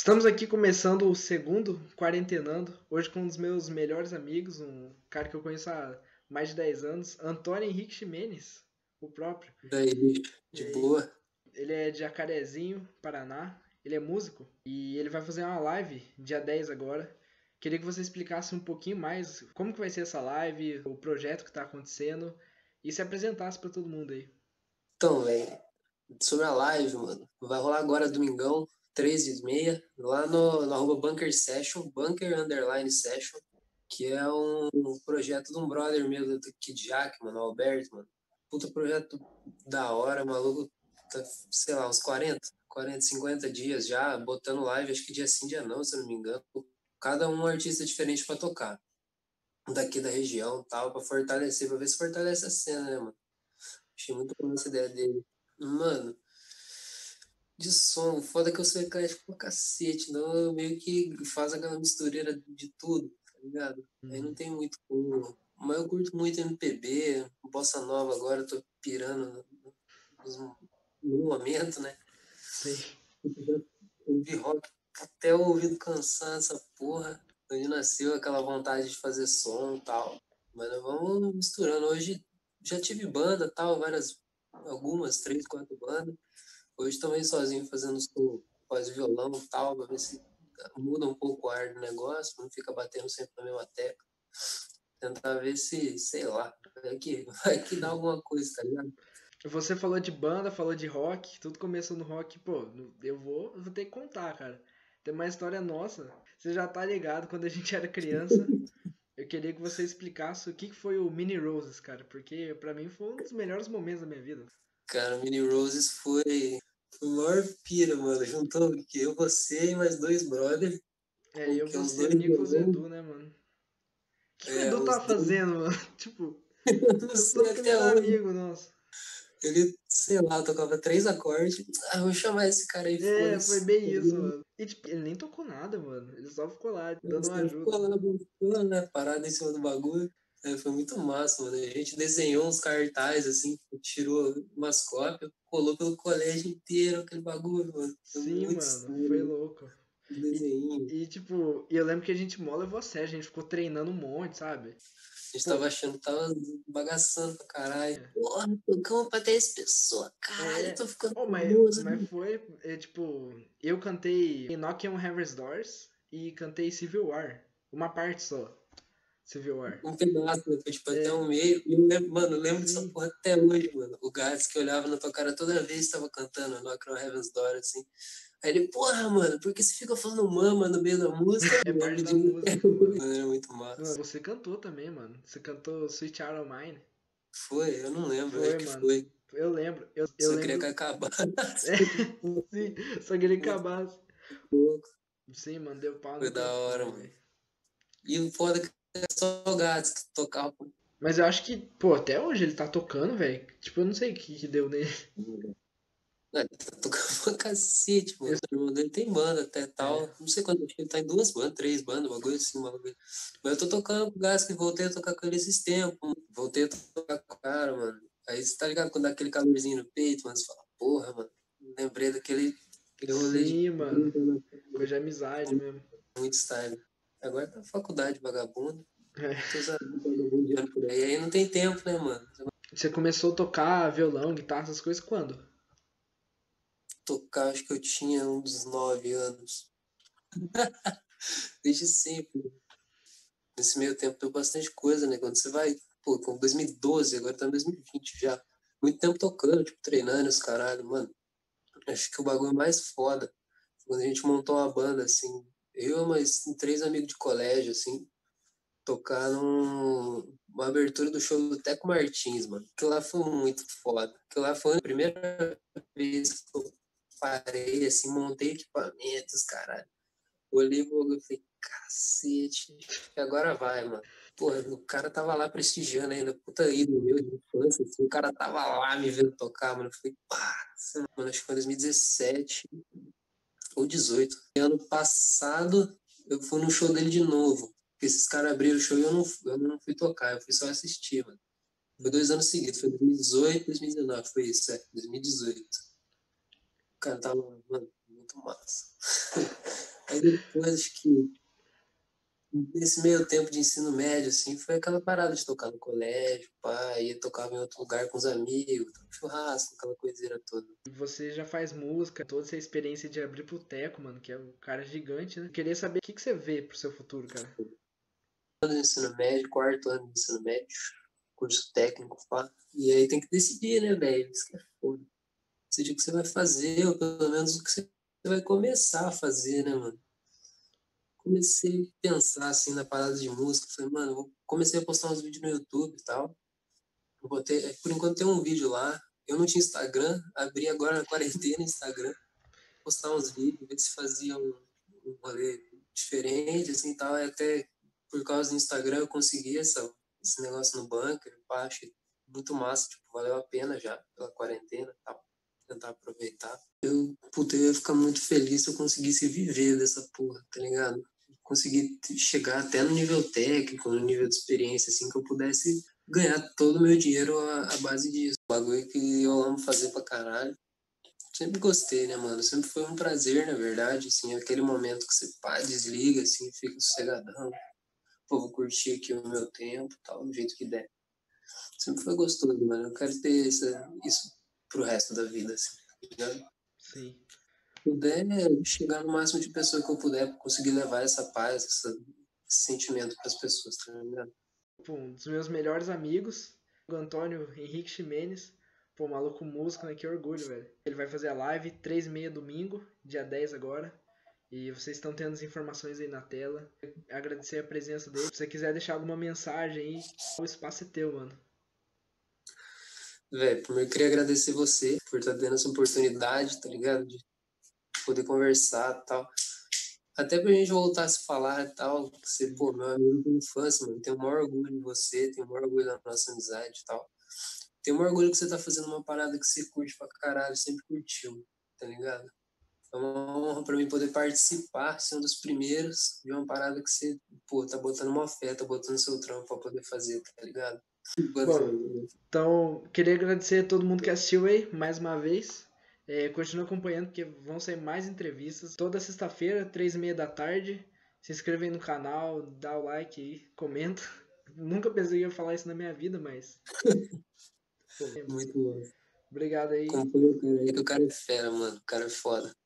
Estamos aqui começando o segundo Quarentenando, hoje com um dos meus melhores amigos, um cara que eu conheço há mais de 10 anos, Antônio Henrique Ximenes, o próprio. Daí, de boa. Ele é de Jacarezinho, Paraná, ele é músico e ele vai fazer uma live dia 10 agora. Queria que você explicasse um pouquinho mais como que vai ser essa live, o projeto que está acontecendo e se apresentasse para todo mundo aí. Então, velho, sobre a live, mano, vai rolar agora domingão, 13h30, lá no arroba Bunker Session, Bunker Underline Session, que é um projeto de um brother meu, do Kid Jack, mano, Alberto, mano. Puta projeto da hora, maluco, tá, sei lá, uns 50 dias já, botando live, acho que dia sim, dia não, se eu não me engano. Cada um artista diferente pra tocar, daqui da região, tal, pra fortalecer, pra ver se fortalece a cena, né, mano? Achei muito boa essa ideia dele. Mano, de som, foda que eu sou eclético pra cacete, então eu meio que faço aquela mistureira de tudo, tá ligado? Aí não tem muito como. Mas eu curto muito MPB, bossa nova agora, tô pirando no momento, né? Eu ouvi rock até o ouvido cansar, essa porra. Onde nasceu aquela vontade de fazer som e tal. Mas nós vamos misturando. Hoje já tive banda tal, algumas, 3, 4 bandas. Hoje também sozinho fazendo som, faz violão e tal, pra ver se muda um pouco o ar do negócio, não fica batendo sempre na mesma tecla. Tentar ver se, sei lá, vai que dá alguma coisa, tá ligado? Você falou de banda, falou de rock, tudo começou no rock, pô, eu vou ter que contar, cara. Tem uma história nossa, você já tá ligado, quando a gente era criança, eu queria que você explicasse o que foi o Mini Roses, cara, porque pra mim foi um dos melhores momentos da minha vida. Cara, o Mini Roses foi o maior pira, mano. Juntou que eu, você e mais 2 brothers. É, eu, você e o Nicolas Edu, né, mano? O que o Edu tá fazendo, mano? Tipo, eu não sei, amigo nosso. Ele, sei lá, tocava 3 acordes. Ah, vou chamar esse cara aí. É, foi bem isso, mano. E, tipo, ele nem tocou nada, mano. Ele só ficou lá, dando uma ajuda. Ficou lá, né? Parado em cima do bagulho. É, foi muito massa, mano. A gente desenhou uns cartazes, assim, tirou umas cópias, colou pelo colégio inteiro aquele bagulho, mano. Foi Sim, mano, foi louco. E, tipo, eu lembro que a gente levou a sério, a gente ficou treinando um monte, sabe? A gente tava achando que tava bagaçando pra caralho. Porra, tocamos pra 10 pessoas, caralho, eu tô ficando famoso. Mas foi, tipo, eu cantei Knock on Heaven's Doors e cantei Civil War, uma parte só. Civil War. Um pedaço, foi tipo até um meio. Mano, eu lembro dessa porra até hoje, mano. O Gatsky olhava na tua cara toda vez que tava cantando Knock on Heaven's Door, assim. Aí ele, porra, mano, por que você fica falando mama no meio da música? É parte da música. Mano, era muito massa. Mano, você cantou também, mano. Você cantou Sweet of Mine. Foi? Eu não lembro. Foi. Eu lembro. Eu só lembro... queria que acabasse. Sim, só queria que acabasse. Sim, mano, deu pau. Foi da hora, mano. E o foda que é só o Gato que tocava. Mas eu acho que, pô, até hoje ele tá tocando, velho. Tipo, eu não sei o que deu nele. Não, ele tá tocando pra cacete, mano. O irmão dele tem banda até tal. Não sei quanto, acho que ele tá em 2 bandas, 3 bandas, uma coisa assim, uma coisa. Mas eu tô tocando com o Gato, que voltei a tocar com ele esses tempos. Voltei a tocar com o cara, mano. Aí você tá ligado quando dá aquele calorzinho no peito, mano. Você fala, porra, mano. Lembrei daquele. Sim, mano. Coisa de amizade mesmo. Muito style. Agora tá faculdade, vagabundo. Por aí não tem tempo, né, mano? Você começou a tocar violão, guitarra, essas coisas quando? Tocar, acho que eu tinha uns 9 anos. Desde sempre. Nesse meio tempo deu bastante coisa, né? Quando você vai, pô, com 2012, agora tá em 2020 já. Muito tempo tocando, tipo, treinando os caralho, mano. Acho que o bagulho mais foda quando a gente montou uma banda, assim... Eu, mas 3 amigos de colégio, assim, tocaram uma abertura do show do Teco Martins, mano. Aquilo lá foi muito foda. Aquilo lá foi a primeira vez que eu parei, assim, montei equipamentos, caralho. Olhei pro bagulho e falei, cacete, agora vai, mano. Porra, o cara tava lá prestigiando ainda, puta ídolo meu de infância, assim, o cara tava lá me vendo tocar, mano. Eu falei, pá, mano, acho que foi em 2017... ou 18. Ano passado eu fui no show dele de novo, porque esses caras abriram o show e eu não fui tocar, eu fui só assistir, mano. Foi 2 anos seguidos, foi 2018, 2019, foi isso, 2018. O cara tava, mano, muito massa. fazer coisas que, nesse meio tempo de ensino médio, assim, foi aquela parada de tocar no colégio, pá, ia tocar em outro lugar com os amigos, churrasco, aquela coiseira toda. Você já faz música, toda essa experiência de abrir pro Teco, mano, que é um cara gigante, né? Queria saber o que você vê pro seu futuro, cara. Ano de ensino médio, quarto ano de ensino médio, curso técnico, pá. E aí tem que decidir, né, velho? Isso que é foda. Decidir o que você vai fazer, ou pelo menos o que você vai começar a fazer, né, mano? Comecei a pensar, assim, na parada de música. Falei, mano, comecei a postar uns vídeos no YouTube e tal. Botei, por enquanto tem um vídeo lá. Eu não tinha Instagram. Abri agora na quarentena Instagram. Postar uns vídeos, ver se fazia um rolê diferente, assim, tal. E até por causa do Instagram eu consegui esse negócio no bunker. Achei muito massa. Tipo, valeu a pena já pela quarentena e tal. Tentar aproveitar. Eu ia ficar muito feliz se eu conseguisse viver dessa porra, tá ligado? Conseguir chegar até no nível técnico, no nível de experiência, assim, que eu pudesse ganhar todo o meu dinheiro à base disso. O bagulho que eu amo fazer pra caralho. Sempre gostei, né, mano? Sempre foi um prazer, na verdade, assim, aquele momento que você pá, desliga, assim, fica sossegadão. Pô, vou curtir aqui o meu tempo, tal, do jeito que der. Sempre foi gostoso, mano. Eu quero ter isso pro resto da vida, assim, tá ligado? Sim. Se puder, né, chegar no máximo de pessoa que eu puder pra conseguir levar essa paz, esse sentimento pras pessoas, tá ligado? Pô, um dos meus melhores amigos, o Antônio Henrique Ximenes, pô, maluco músico, né, que orgulho, velho. Ele vai fazer a live 3h30 domingo, dia 10 agora, e vocês estão tendo as informações aí na tela. Agradecer a presença dele. Se você quiser deixar alguma mensagem aí, o espaço é teu, mano. Velho, primeiro eu queria agradecer você por estar dando essa oportunidade, tá ligado? De poder conversar e tal. Até pra gente voltar a se falar e tal. Você, pô, meu amigo de infância, mano. Tenho o maior orgulho de você, tenho o maior orgulho da nossa amizade e tal. Tenho o maior orgulho que você tá fazendo uma parada que você curte pra caralho, sempre curtiu, tá ligado? É uma honra pra mim poder participar, ser um dos primeiros de uma parada que você, pô, tá botando uma fé, tá botando seu trampo pra poder fazer, tá ligado? Bom, então queria agradecer a todo mundo que assistiu aí mais uma vez, continua acompanhando porque vão sair mais entrevistas toda sexta-feira, 15h30 da tarde. Se inscreve aí no canal, dá o like aí, comenta. Nunca pensei que ia falar isso na minha vida, mas muito bom. Obrigado aí. Acompanha o cara aí, que o cara é fera, mano, o cara é foda.